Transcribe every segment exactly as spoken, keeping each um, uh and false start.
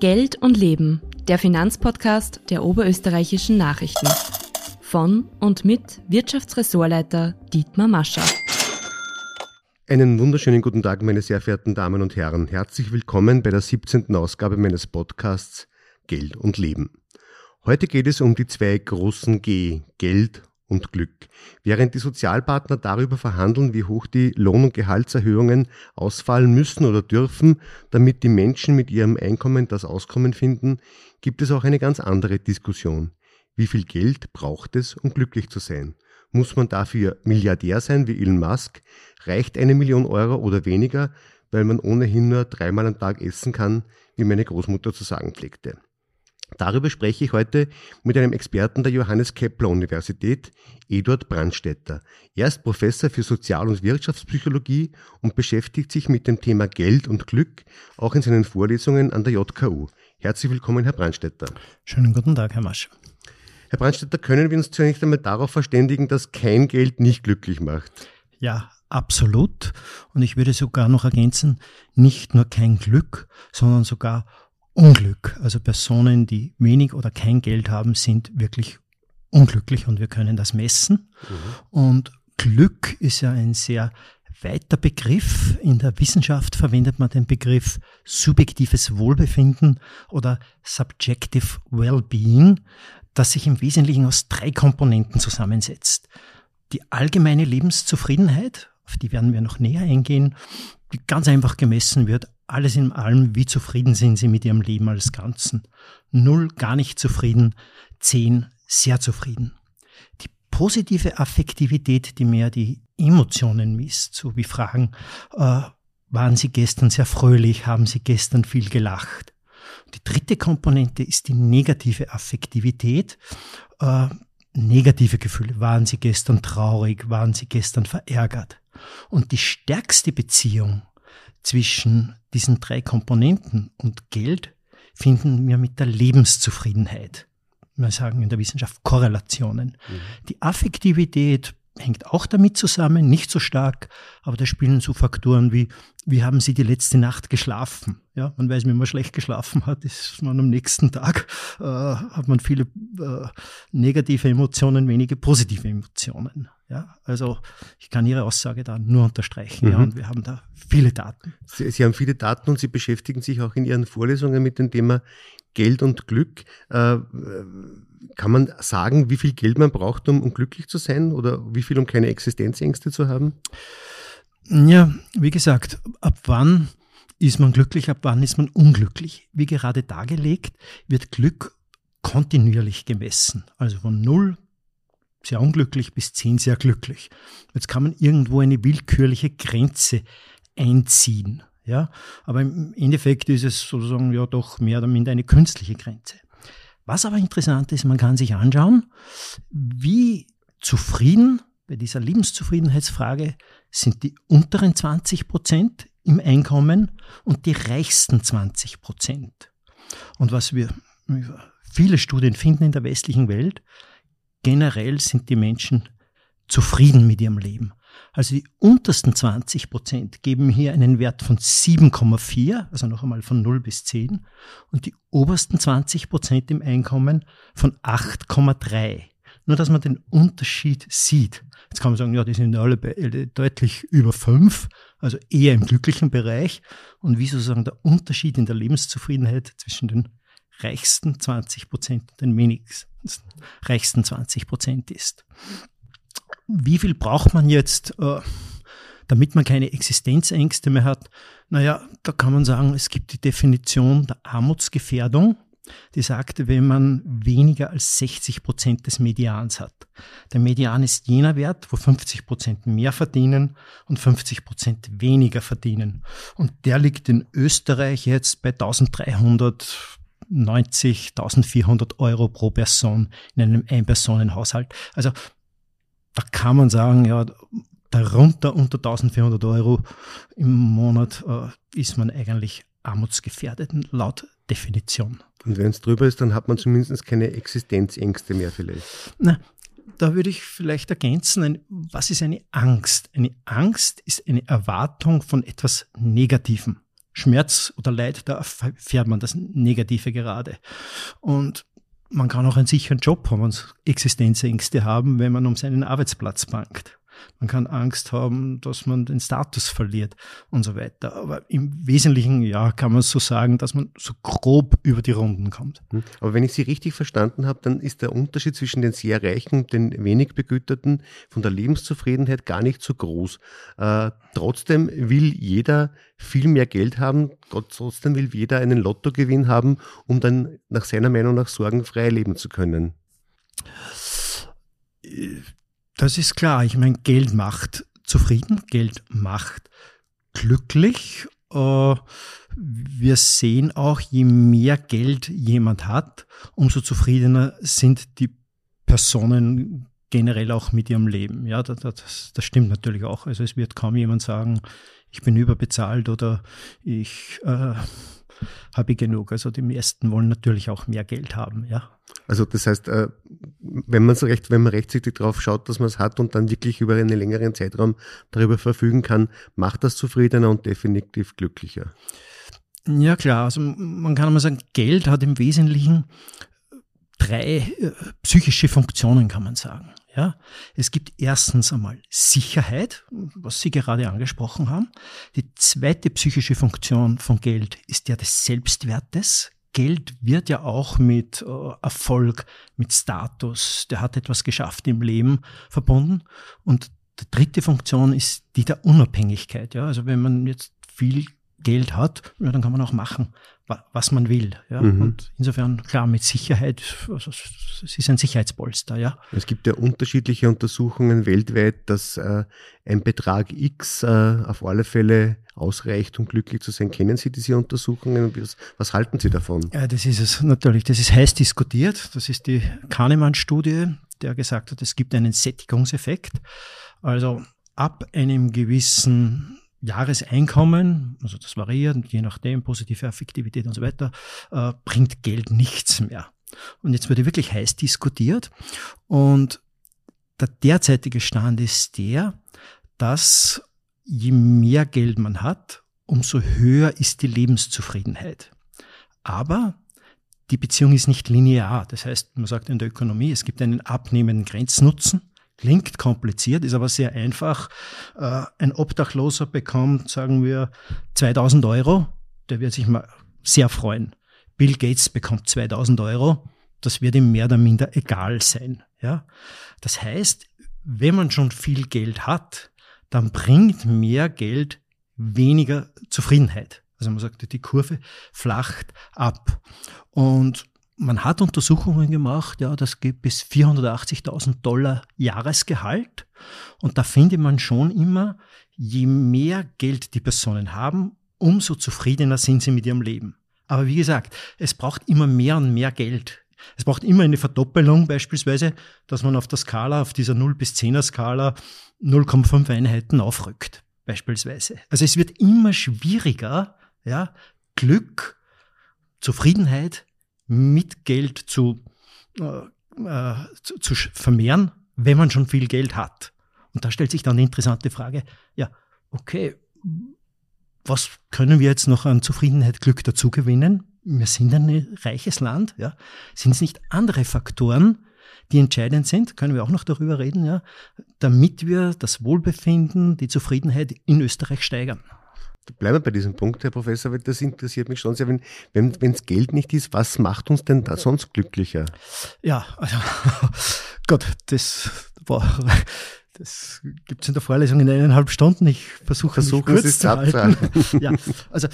Geld und Leben, der Finanzpodcast der Oberösterreichischen Nachrichten. Von und mit Wirtschaftsressortleiter Dietmar Mascher. Einen wunderschönen guten Tag, meine sehr verehrten Damen und Herren. Herzlich willkommen bei der siebzehnten Ausgabe meines Podcasts Geld und Leben. Heute geht es um die zwei großen G, Geld und Glück. Während die Sozialpartner darüber verhandeln, wie hoch die Lohn- und Gehaltserhöhungen ausfallen müssen oder dürfen, damit die Menschen mit ihrem Einkommen das Auskommen finden, gibt es auch eine ganz andere Diskussion. Wie viel Geld braucht es, um glücklich zu sein? Muss man dafür Milliardär sein wie Elon Musk? Reicht eine Million Euro oder weniger, weil man ohnehin nur dreimal am Tag essen kann, wie meine Großmutter zu sagen pflegte? Darüber spreche ich heute mit einem Experten der Johannes-Kepler-Universität, Eduard Brandstätter. Er ist Professor für Sozial- und Wirtschaftspsychologie und beschäftigt sich mit dem Thema Geld und Glück auch in seinen Vorlesungen an der J K U. Herzlich willkommen, Herr Brandstätter. Schönen guten Tag, Herr Masch. Herr Brandstätter, können wir uns zunächst einmal darauf verständigen, dass kein Geld nicht glücklich macht? Ja, absolut. Und ich würde sogar noch ergänzen, nicht nur kein Glück, sondern sogar Unglück. Also Personen, die wenig oder kein Geld haben, sind wirklich unglücklich und wir können das messen. Mhm. Und Glück ist ja ein sehr weiter Begriff. In der Wissenschaft verwendet man den Begriff subjektives Wohlbefinden oder subjective Wellbeing, das sich im Wesentlichen aus drei Komponenten zusammensetzt. Die allgemeine Lebenszufriedenheit, auf die werden wir noch näher eingehen, die ganz einfach gemessen wird, alles in allem, wie zufrieden sind Sie mit Ihrem Leben als Ganzen? Null, gar nicht zufrieden, zehn, sehr zufrieden. Die positive Affektivität, die mehr die Emotionen misst, so wie Fragen, äh, waren Sie gestern sehr fröhlich, haben Sie gestern viel gelacht? Die dritte Komponente ist die negative Affektivität. Äh, negative Gefühle. Waren Sie gestern traurig? Waren Sie gestern verärgert? Und die stärkste Beziehung zwischen diesen drei Komponenten und Geld finden wir mit der Lebenszufriedenheit. Wir sagen in der Wissenschaft Korrelationen. Mhm. Die Affektivität hängt auch damit zusammen, nicht so stark, aber da spielen so Faktoren wie, wie haben Sie die letzte Nacht geschlafen? Ja, man weiß, wenn man schlecht geschlafen hat, ist man am nächsten Tag, äh, hat man viele äh, negative Emotionen, wenige positive Emotionen. Ja, also ich kann Ihre Aussage da nur unterstreichen. Mhm. Ja, und wir haben da viele Daten. Sie, Sie haben viele Daten und Sie beschäftigen sich auch in Ihren Vorlesungen mit dem Thema Geld und Glück. Äh, kann man sagen, wie viel Geld man braucht, um, um glücklich zu sein oder wie viel, um keine Existenzängste zu haben? Ja, wie gesagt, ab wann ist man glücklich, ab wann ist man unglücklich? Wie gerade dargelegt, wird Glück kontinuierlich gemessen. Also von null sehr unglücklich bis zehn sehr glücklich. Jetzt kann man irgendwo eine willkürliche Grenze einziehen. Ja, aber im Endeffekt ist es sozusagen ja doch mehr oder minder eine künstliche Grenze. Was aber interessant ist, man kann sich anschauen, wie zufrieden bei dieser Lebenszufriedenheitsfrage sind die unteren zwanzig Prozent im Einkommen und die reichsten zwanzig Prozent. Und was wir viele Studien finden in der westlichen Welt, generell sind die Menschen zufrieden mit ihrem Leben. Also die untersten zwanzig Prozent geben hier einen Wert von sieben Komma vier, also noch einmal von null bis zehn, und die obersten zwanzig Prozent im Einkommen von acht Komma drei. Nur, dass man den Unterschied sieht. Jetzt kann man sagen, ja, die sind alle deutlich über fünf, also eher im glücklichen Bereich. Und wie sozusagen der Unterschied in der Lebenszufriedenheit zwischen den reichsten zwanzig Prozent und den wenigsten reichsten zwanzig Prozent ist. Wie viel braucht man jetzt, damit man keine Existenzängste mehr hat? Naja, da kann man sagen, es gibt die Definition der Armutsgefährdung, die sagt, wenn man weniger als sechzig Prozent des Medians hat. Der Median ist jener Wert, wo fünfzig Prozent mehr verdienen und fünfzig Prozent weniger verdienen. Und der liegt in Österreich jetzt bei dreizehnhundertneunzig, vierzehnhundert Euro pro Person in einem Einpersonenhaushalt. Also da kann man sagen, ja, darunter unter eintausendvierhundert Euro im Monat äh, ist man eigentlich armutsgefährdet, laut Definition. Und wenn es drüber ist, dann hat man zumindest keine Existenzängste mehr vielleicht. Na, da würde ich vielleicht ergänzen, ein, was ist eine Angst? Eine Angst ist eine Erwartung von etwas Negativem. Schmerz oder Leid, da erfährt man das Negative gerade. Und man kann auch einen sicheren Job haben und Existenzängste haben, wenn man um seinen Arbeitsplatz bangt. Man kann Angst haben, dass man den Status verliert und so weiter. Aber im Wesentlichen, ja, kann man so sagen, dass man so grob über die Runden kommt. Aber wenn ich Sie richtig verstanden habe, dann ist der Unterschied zwischen den sehr Reichen und den wenig Begüterten von der Lebenszufriedenheit gar nicht so groß. Äh, trotzdem will jeder viel mehr Geld haben, trotzdem will jeder einen Lottogewinn haben, um dann nach seiner Meinung nach sorgenfrei leben zu können. Äh, Das ist klar. Ich meine, Geld macht zufrieden, Geld macht glücklich. Wir sehen auch, je mehr Geld jemand hat, umso zufriedener sind die Personen generell auch mit ihrem Leben. Ja, das, das stimmt natürlich auch. Also es wird kaum jemand sagen, ich bin überbezahlt oder ich äh, habe ich genug. Also die meisten wollen natürlich auch mehr Geld haben, ja. Also das heißt, wenn man so recht, wenn man rechtzeitig drauf schaut, dass man es hat und dann wirklich über einen längeren Zeitraum darüber verfügen kann, macht das zufriedener und definitiv glücklicher. Ja klar, also man kann mal sagen, Geld hat im Wesentlichen drei psychische Funktionen, kann man sagen. Ja, es gibt erstens einmal Sicherheit, was Sie gerade angesprochen haben. Die zweite psychische Funktion von Geld ist ja des Selbstwertes. Geld wird ja auch mit äh, Erfolg, mit Status, der hat etwas geschafft im Leben, verbunden. Und die dritte Funktion ist die der Unabhängigkeit. Ja, also wenn man jetzt viel Geld hat, ja, dann kann man auch machen, was man will. Ja? Mhm. Und insofern, klar, mit Sicherheit, also es ist ein Sicherheitspolster. Ja? Es gibt ja unterschiedliche Untersuchungen weltweit, dass äh, ein Betrag X äh, auf alle Fälle ausreicht, um glücklich zu sein. Kennen Sie diese Untersuchungen? Was, was halten Sie davon? Ja, das ist es natürlich. Das ist heiß diskutiert. Das ist die Kahnemann-Studie, der gesagt hat, es gibt einen Sättigungseffekt. Also ab einem gewissen Jahreseinkommen, also das variiert, je nachdem, positive Affektivität und so weiter, äh, bringt Geld nichts mehr. Und jetzt wurde wirklich heiß diskutiert und der derzeitige Stand ist der, dass je mehr Geld man hat, umso höher ist die Lebenszufriedenheit. Aber die Beziehung ist nicht linear. Das heißt, man sagt in der Ökonomie, es gibt einen abnehmenden Grenznutzen. Klingt kompliziert, ist aber sehr einfach. Ein Obdachloser bekommt, sagen wir, zweitausend Euro, der wird sich mal sehr freuen. Bill Gates bekommt zweitausend Euro, das wird ihm mehr oder minder egal sein. Ja? Das heißt, wenn man schon viel Geld hat, dann bringt mehr Geld weniger Zufriedenheit. Also man sagt, die Kurve flacht ab. Und man hat Untersuchungen gemacht, ja, das geht bis vierhundertachtzigtausend Dollar Jahresgehalt. Und da findet man schon immer, je mehr Geld die Personen haben, umso zufriedener sind sie mit ihrem Leben. Aber wie gesagt, es braucht immer mehr und mehr Geld. Es braucht immer eine Verdoppelung beispielsweise, dass man auf der Skala, auf dieser null bis zehner Skala null Komma fünf Einheiten aufrückt beispielsweise. Also es wird immer schwieriger, ja, Glück, Zufriedenheit mit Geld zu, äh, äh, zu, zu vermehren, wenn man schon viel Geld hat. Und da stellt sich dann die interessante Frage, ja, okay, was können wir jetzt noch an Zufriedenheit, Glück dazu gewinnen? Wir sind ein reiches Land, ja. Sind es nicht andere Faktoren, die entscheidend sind? Können wir auch noch darüber reden, ja, damit wir das Wohlbefinden, die Zufriedenheit in Österreich steigern. Bleiben wir bei diesem Punkt, Herr Professor, weil das interessiert mich schon sehr. Wenn es wenn, Geld nicht ist, was macht uns denn da sonst glücklicher? Ja, also Gott, das, das gibt es in der Vorlesung in eineinhalb Stunden. Ich versuche es kurz zu halten. Ja, also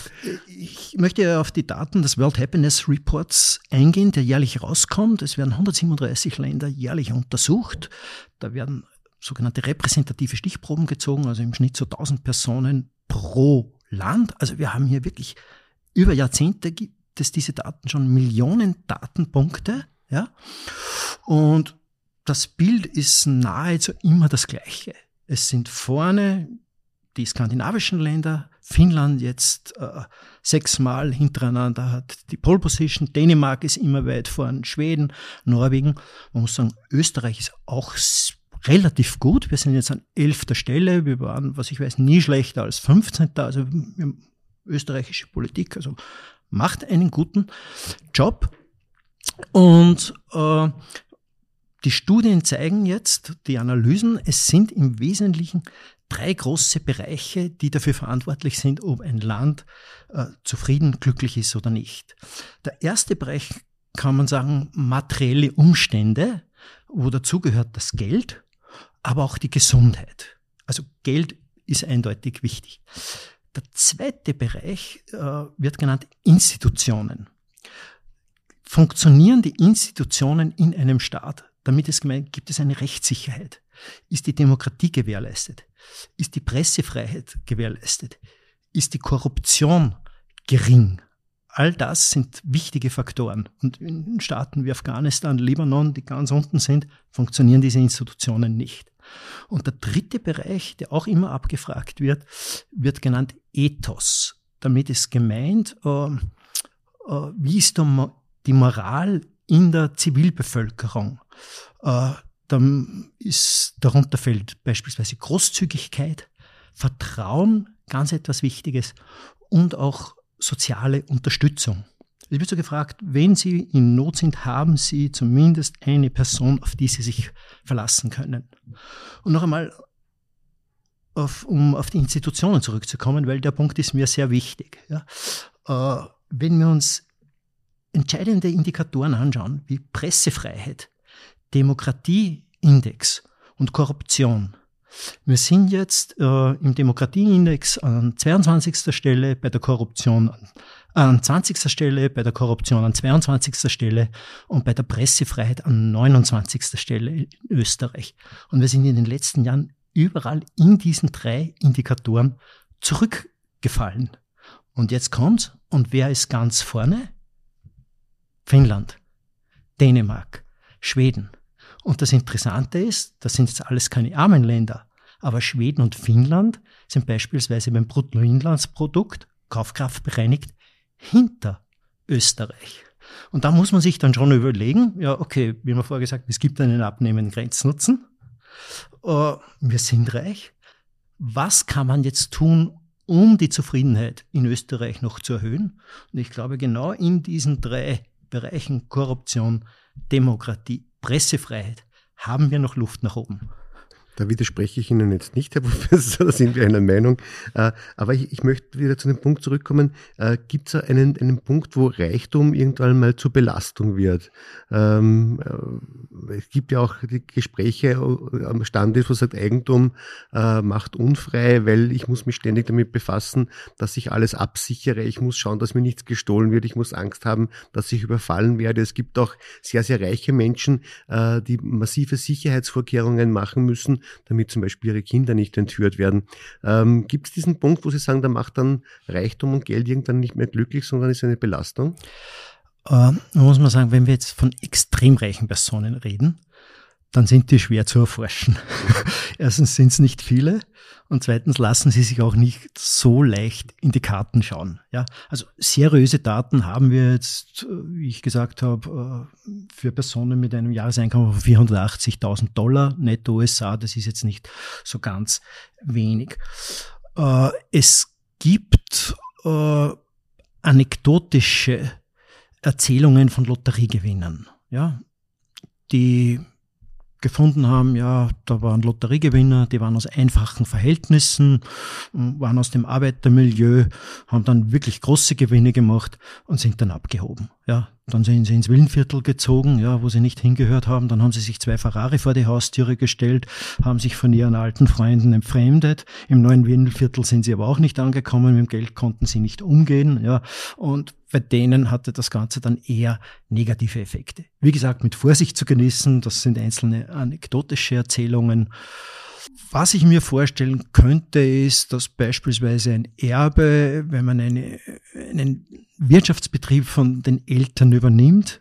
ich möchte auf die Daten des World Happiness Reports eingehen, der jährlich rauskommt. Es werden hundertsiebenunddreißig Länder jährlich untersucht. Da werden sogenannte repräsentative Stichproben gezogen, also im Schnitt so tausend Personen pro Land. Also wir haben hier wirklich über Jahrzehnte gibt es diese Daten schon, Millionen Datenpunkte, ja. Und das Bild ist nahezu immer das gleiche. Es sind vorne die skandinavischen Länder, Finnland jetzt äh, sechsmal hintereinander hat die Pole Position, Dänemark ist immer weit vorn, Schweden, Norwegen. Man muss sagen, Österreich ist auch relativ gut. Wir sind jetzt an elfter Stelle. Wir waren, was ich weiß, nie schlechter als fünfzehnter Also wir österreichische Politik, also macht einen guten Job. Und äh, die Studien zeigen jetzt, die Analysen, es sind im Wesentlichen drei große Bereiche, die dafür verantwortlich sind, ob ein Land äh, zufrieden, glücklich ist oder nicht. Der erste Bereich kann man sagen, materielle Umstände, wo dazugehört das Geld, aber auch die Gesundheit. Also Geld ist eindeutig wichtig. Der zweite Bereich äh, wird genannt Institutionen. Funktionieren die Institutionen in einem Staat? Damit ist gemeint, gibt es eine Rechtssicherheit? Ist die Demokratie gewährleistet? Ist die Pressefreiheit gewährleistet? Ist die Korruption gering? All das sind wichtige Faktoren. Und in Staaten wie Afghanistan, Libanon, die ganz unten sind, funktionieren diese Institutionen nicht. Und der dritte Bereich, der auch immer abgefragt wird, wird genannt Ethos. Damit ist gemeint, äh, äh, wie ist die Moral in der Zivilbevölkerung? Äh, dann ist, darunter fällt beispielsweise Großzügigkeit, Vertrauen, ganz etwas Wichtiges, und auch soziale Unterstützung. Ich bin so gefragt, wenn Sie in Not sind, haben Sie zumindest eine Person, auf die Sie sich verlassen können. Und noch einmal, auf, um auf die Institutionen zurückzukommen, weil der Punkt ist mir sehr wichtig. Ja. Äh, wenn wir uns entscheidende Indikatoren anschauen, wie Pressefreiheit, Demokratieindex und Korruption. Wir sind jetzt äh, im Demokratieindex an zweiundzwanzigster Stelle, bei der Korruption an zwanzigster Stelle, bei der Korruption an zweiundzwanzigster Stelle und bei der Pressefreiheit an neunundzwanzigster Stelle in Österreich. Und wir sind in den letzten Jahren überall in diesen drei Indikatoren zurückgefallen. Und jetzt kommt's. Und wer ist ganz vorne? Finnland, Dänemark, Schweden. Und das Interessante ist, das sind jetzt alles keine armen Länder, aber Schweden und Finnland sind beispielsweise beim Bruttoinlandsprodukt, Kaufkraft bereinigt, hinter Österreich. Und da muss man sich dann schon überlegen, ja okay, wie man vorher gesagt hat, es gibt einen abnehmenden Grenznutzen, uh, wir sind reich. Was kann man jetzt tun, um die Zufriedenheit in Österreich noch zu erhöhen? Und ich glaube, genau in diesen drei Bereichen Korruption, Demokratie, Pressefreiheit, haben wir noch Luft nach oben. Da widerspreche ich Ihnen jetzt nicht, Herr Professor, da sind wir einer Meinung. Aber ich, ich möchte wieder zu dem Punkt zurückkommen. Gibt es einen, einen Punkt, wo Reichtum irgendwann mal zur Belastung wird? Es gibt ja auch die Gespräche am Standes, wo sagt, Eigentum macht unfrei, weil ich muss mich ständig damit befassen, dass ich alles absichere. Ich muss schauen, dass mir nichts gestohlen wird. Ich muss Angst haben, dass ich überfallen werde. Es gibt auch sehr, sehr reiche Menschen, die massive Sicherheitsvorkehrungen machen müssen, damit zum Beispiel ihre Kinder nicht entführt werden. Ähm, gibt es diesen Punkt, wo Sie sagen, da macht dann Reichtum und Geld irgendwann nicht mehr glücklich, sondern ist eine Belastung? Ähm, muss man sagen, wenn wir jetzt von extrem reichen Personen reden, dann sind die schwer zu erforschen. Erstens sind es nicht viele und zweitens lassen sie sich auch nicht so leicht in die Karten schauen. Ja? Also seriöse Daten haben wir jetzt, wie ich gesagt habe, für Personen mit einem Jahreseinkommen von vierhundertachtzigtausend Dollar netto U S A. Das ist jetzt nicht so ganz wenig. Es gibt anekdotische Erzählungen von Lotteriegewinnern, ja? Die gefunden haben, ja, da waren Lotteriegewinner, die waren aus einfachen Verhältnissen, waren aus dem Arbeitermilieu, haben dann wirklich große Gewinne gemacht und sind dann abgehoben. Ja, dann sind sie ins Villenviertel gezogen, ja, wo sie nicht hingehört haben. Dann haben sie sich zwei Ferrari vor die Haustüre gestellt, haben sich von ihren alten Freunden entfremdet. Im neuen Villenviertel sind sie aber auch nicht angekommen, mit dem Geld konnten sie nicht umgehen. Ja, und bei denen hatte das Ganze dann eher negative Effekte. Wie gesagt, mit Vorsicht zu genießen, das sind einzelne anekdotische Erzählungen. Was ich mir vorstellen könnte, ist, dass beispielsweise ein Erbe, wenn man eine, einen Wirtschaftsbetrieb von den Eltern übernimmt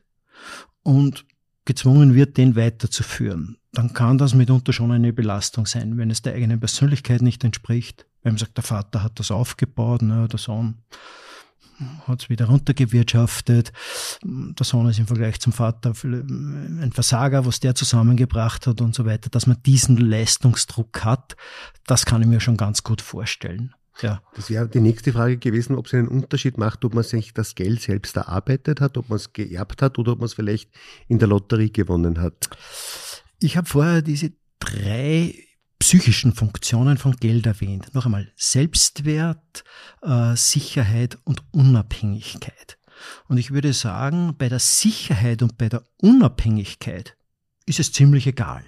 und gezwungen wird, den weiterzuführen, dann kann das mitunter schon eine Belastung sein, wenn es der eigenen Persönlichkeit nicht entspricht. Wenn man sagt, der Vater hat das aufgebaut, ne, der Sohn hat es wieder runtergewirtschaftet. Der Sohn ist im Vergleich zum Vater ein Versager, was der zusammengebracht hat und so weiter. Dass man diesen Leistungsdruck hat, das kann ich mir schon ganz gut vorstellen. Ja. Das wäre die nächste Frage gewesen, ob es einen Unterschied macht, ob man sich das Geld selbst erarbeitet hat, ob man es geerbt hat oder ob man es vielleicht in der Lotterie gewonnen hat. Ich habe vorher diese drei psychischen Funktionen von Geld erwähnt. Noch einmal Selbstwert, äh, Sicherheit und Unabhängigkeit. Und ich würde sagen, bei der Sicherheit und bei der Unabhängigkeit ist es ziemlich egal.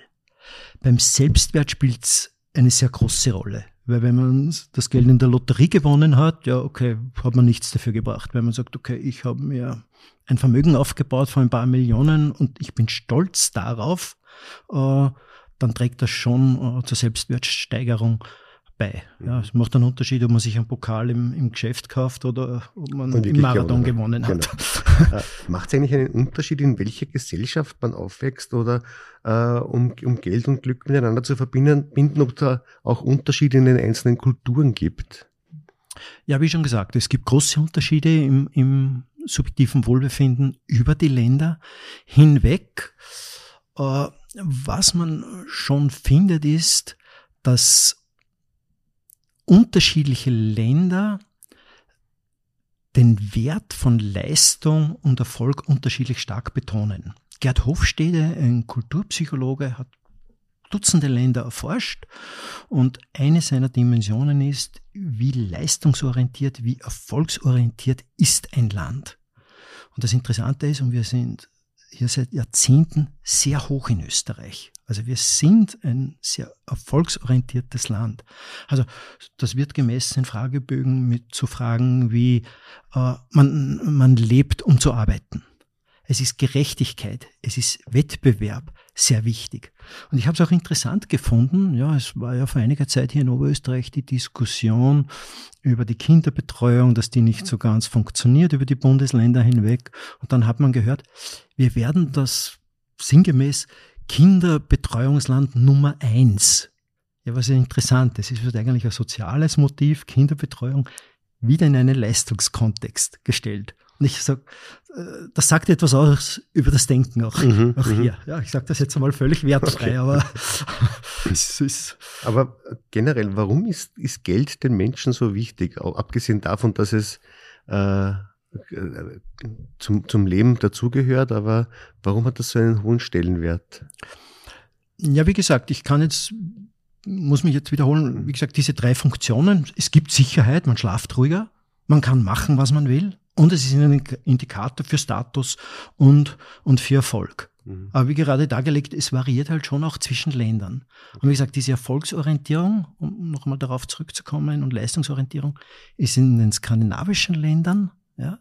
Beim Selbstwert spielt es eine sehr große Rolle. Weil wenn man das Geld in der Lotterie gewonnen hat, ja okay, hat man nichts dafür gebracht. Wenn man sagt, okay, ich habe mir ein Vermögen aufgebaut von ein paar Millionen und ich bin stolz darauf, äh, dann trägt das schon äh, zur Selbstwertsteigerung bei. Ja, es macht einen Unterschied, ob man sich einen Pokal im, im Geschäft kauft oder ob man im Marathon gewonnen hat. Genau. äh, macht es eigentlich einen Unterschied, in welcher Gesellschaft man aufwächst oder äh, um, um Geld und Glück miteinander zu verbinden, binden, ob da auch Unterschiede in den einzelnen Kulturen gibt? Ja, wie schon gesagt, es gibt große Unterschiede im, im subjektiven Wohlbefinden über die Länder hinweg. Äh, Was man schon findet, ist, dass unterschiedliche Länder den Wert von Leistung und Erfolg unterschiedlich stark betonen. Gerd Hofstede, ein Kulturpsychologe, hat Dutzende Länder erforscht und eine seiner Dimensionen ist, wie leistungsorientiert, wie erfolgsorientiert ist ein Land. Und das Interessante ist, und wir sind hier seit Jahrzehnten sehr hoch in Österreich. Also wir sind ein sehr erfolgsorientiertes Land. Also das wird gemessen in Fragebögen mit zu so Fragen wie äh, man, man lebt, um zu arbeiten. Es ist Gerechtigkeit, es ist Wettbewerb, sehr wichtig. Und ich habe es auch interessant gefunden, ja, es war ja vor einiger Zeit hier in Oberösterreich die Diskussion über die Kinderbetreuung, dass die nicht so ganz funktioniert über die Bundesländer hinweg. Und dann hat man gehört, wir werden das sinngemäß Kinderbetreuungsland Nummer eins. Ja, was ja interessant ist, es wird eigentlich ein soziales Motiv, Kinderbetreuung, wieder in einen Leistungskontext gestellt. Und ich sage, das sagt etwas aus über das Denken auch, mhm, auch hier. Ja, ich sage das jetzt einmal völlig wertfrei, okay. aber es ist. Aber generell, warum ist, ist Geld den Menschen so wichtig? Auch abgesehen davon, dass es äh, zum, zum Leben dazugehört, aber warum hat das so einen hohen Stellenwert? Ja, wie gesagt, ich kann jetzt. muss mich jetzt wiederholen, wie gesagt, diese drei Funktionen. Es gibt Sicherheit, man schlaft ruhiger, man kann machen, was man will und es ist ein Indikator für Status und, und für Erfolg. Mhm. Aber wie gerade dargelegt, es variiert halt schon auch zwischen Ländern. Und wie gesagt, diese Erfolgsorientierung, um nochmal darauf zurückzukommen, und Leistungsorientierung ist in den skandinavischen Ländern, ja,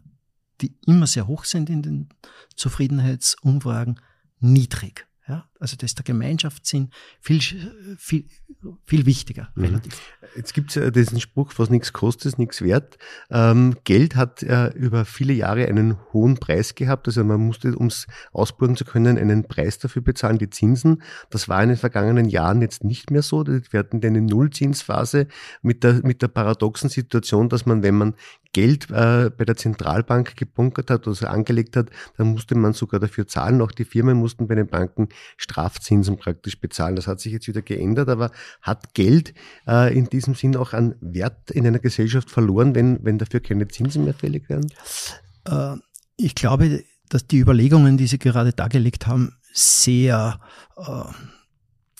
die immer sehr hoch sind in den Zufriedenheitsumfragen, niedrig. Ja, also das ist der Gemeinschaftssinn viel, viel, viel wichtiger. Relativ. Jetzt gibt es diesen Spruch, was nichts kostet, ist nichts wert. Ähm, Geld hat äh, über viele Jahre einen hohen Preis gehabt. Also man musste, um es ausbürgen zu können, einen Preis dafür bezahlen, die Zinsen. Das war in den vergangenen Jahren jetzt nicht mehr so. Wir hatten eine Nullzinsphase mit der, mit der paradoxen Situation, dass man, wenn man Geld äh, bei der Zentralbank gebunkert hat oder also angelegt hat, dann musste man sogar dafür zahlen. Auch die Firmen mussten bei den Banken Strafzinsen praktisch bezahlen. Das hat sich jetzt wieder geändert, aber hat Geld äh, in diesem Sinn auch an Wert in einer Gesellschaft verloren, wenn, wenn dafür keine Zinsen mehr fällig werden? Äh, ich glaube, dass die Überlegungen, die Sie gerade dargelegt haben, sehr äh,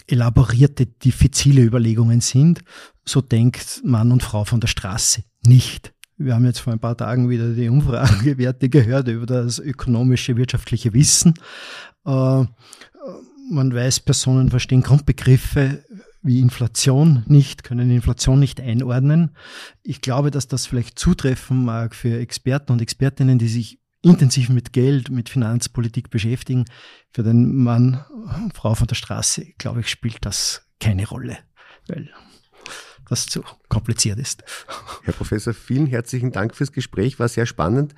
elaborierte, diffizile Überlegungen sind. So denkt Mann und Frau von der Straße nicht. Wir haben jetzt vor ein paar Tagen wieder die Umfragewerte gehört über das ökonomische, wirtschaftliche Wissen. Äh, Man weiß, Personen verstehen Grundbegriffe wie Inflation nicht, können Inflation nicht einordnen. Ich glaube, dass das vielleicht zutreffen mag für Experten und Expertinnen, die sich intensiv mit Geld, mit Finanzpolitik beschäftigen. Für den Mann und Frau von der Straße, glaube ich, spielt das keine Rolle, weil das zu kompliziert ist. Herr Professor, vielen herzlichen Dank fürs Gespräch, war sehr spannend.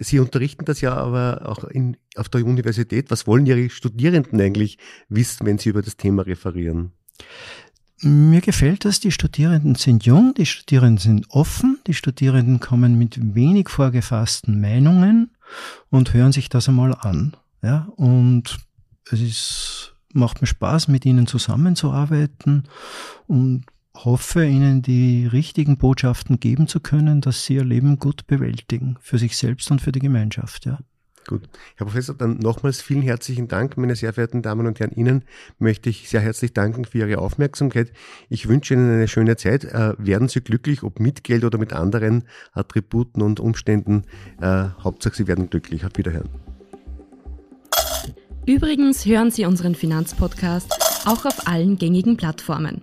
Sie unterrichten das ja aber auch in, auf der Universität. Was wollen Ihre Studierenden eigentlich wissen, wenn Sie über das Thema referieren? Mir gefällt das, die Studierenden sind jung, die Studierenden sind offen, die Studierenden kommen mit wenig vorgefassten Meinungen und hören sich das einmal an. Ja, und es ist, macht mir Spaß, mit ihnen zusammenzuarbeiten und hoffe, Ihnen die richtigen Botschaften geben zu können, dass Sie Ihr Leben gut bewältigen, für sich selbst und für die Gemeinschaft. Ja. Gut. Herr Professor, dann nochmals vielen herzlichen Dank, meine sehr verehrten Damen und Herren. Ihnen möchte ich sehr herzlich danken für Ihre Aufmerksamkeit. Ich wünsche Ihnen eine schöne Zeit. Äh, werden Sie glücklich, ob mit Geld oder mit anderen Attributen und Umständen. Äh, Hauptsache, Sie werden glücklich. Auf Wiederhören. Übrigens hören Sie unseren Finanzpodcast auch auf allen gängigen Plattformen.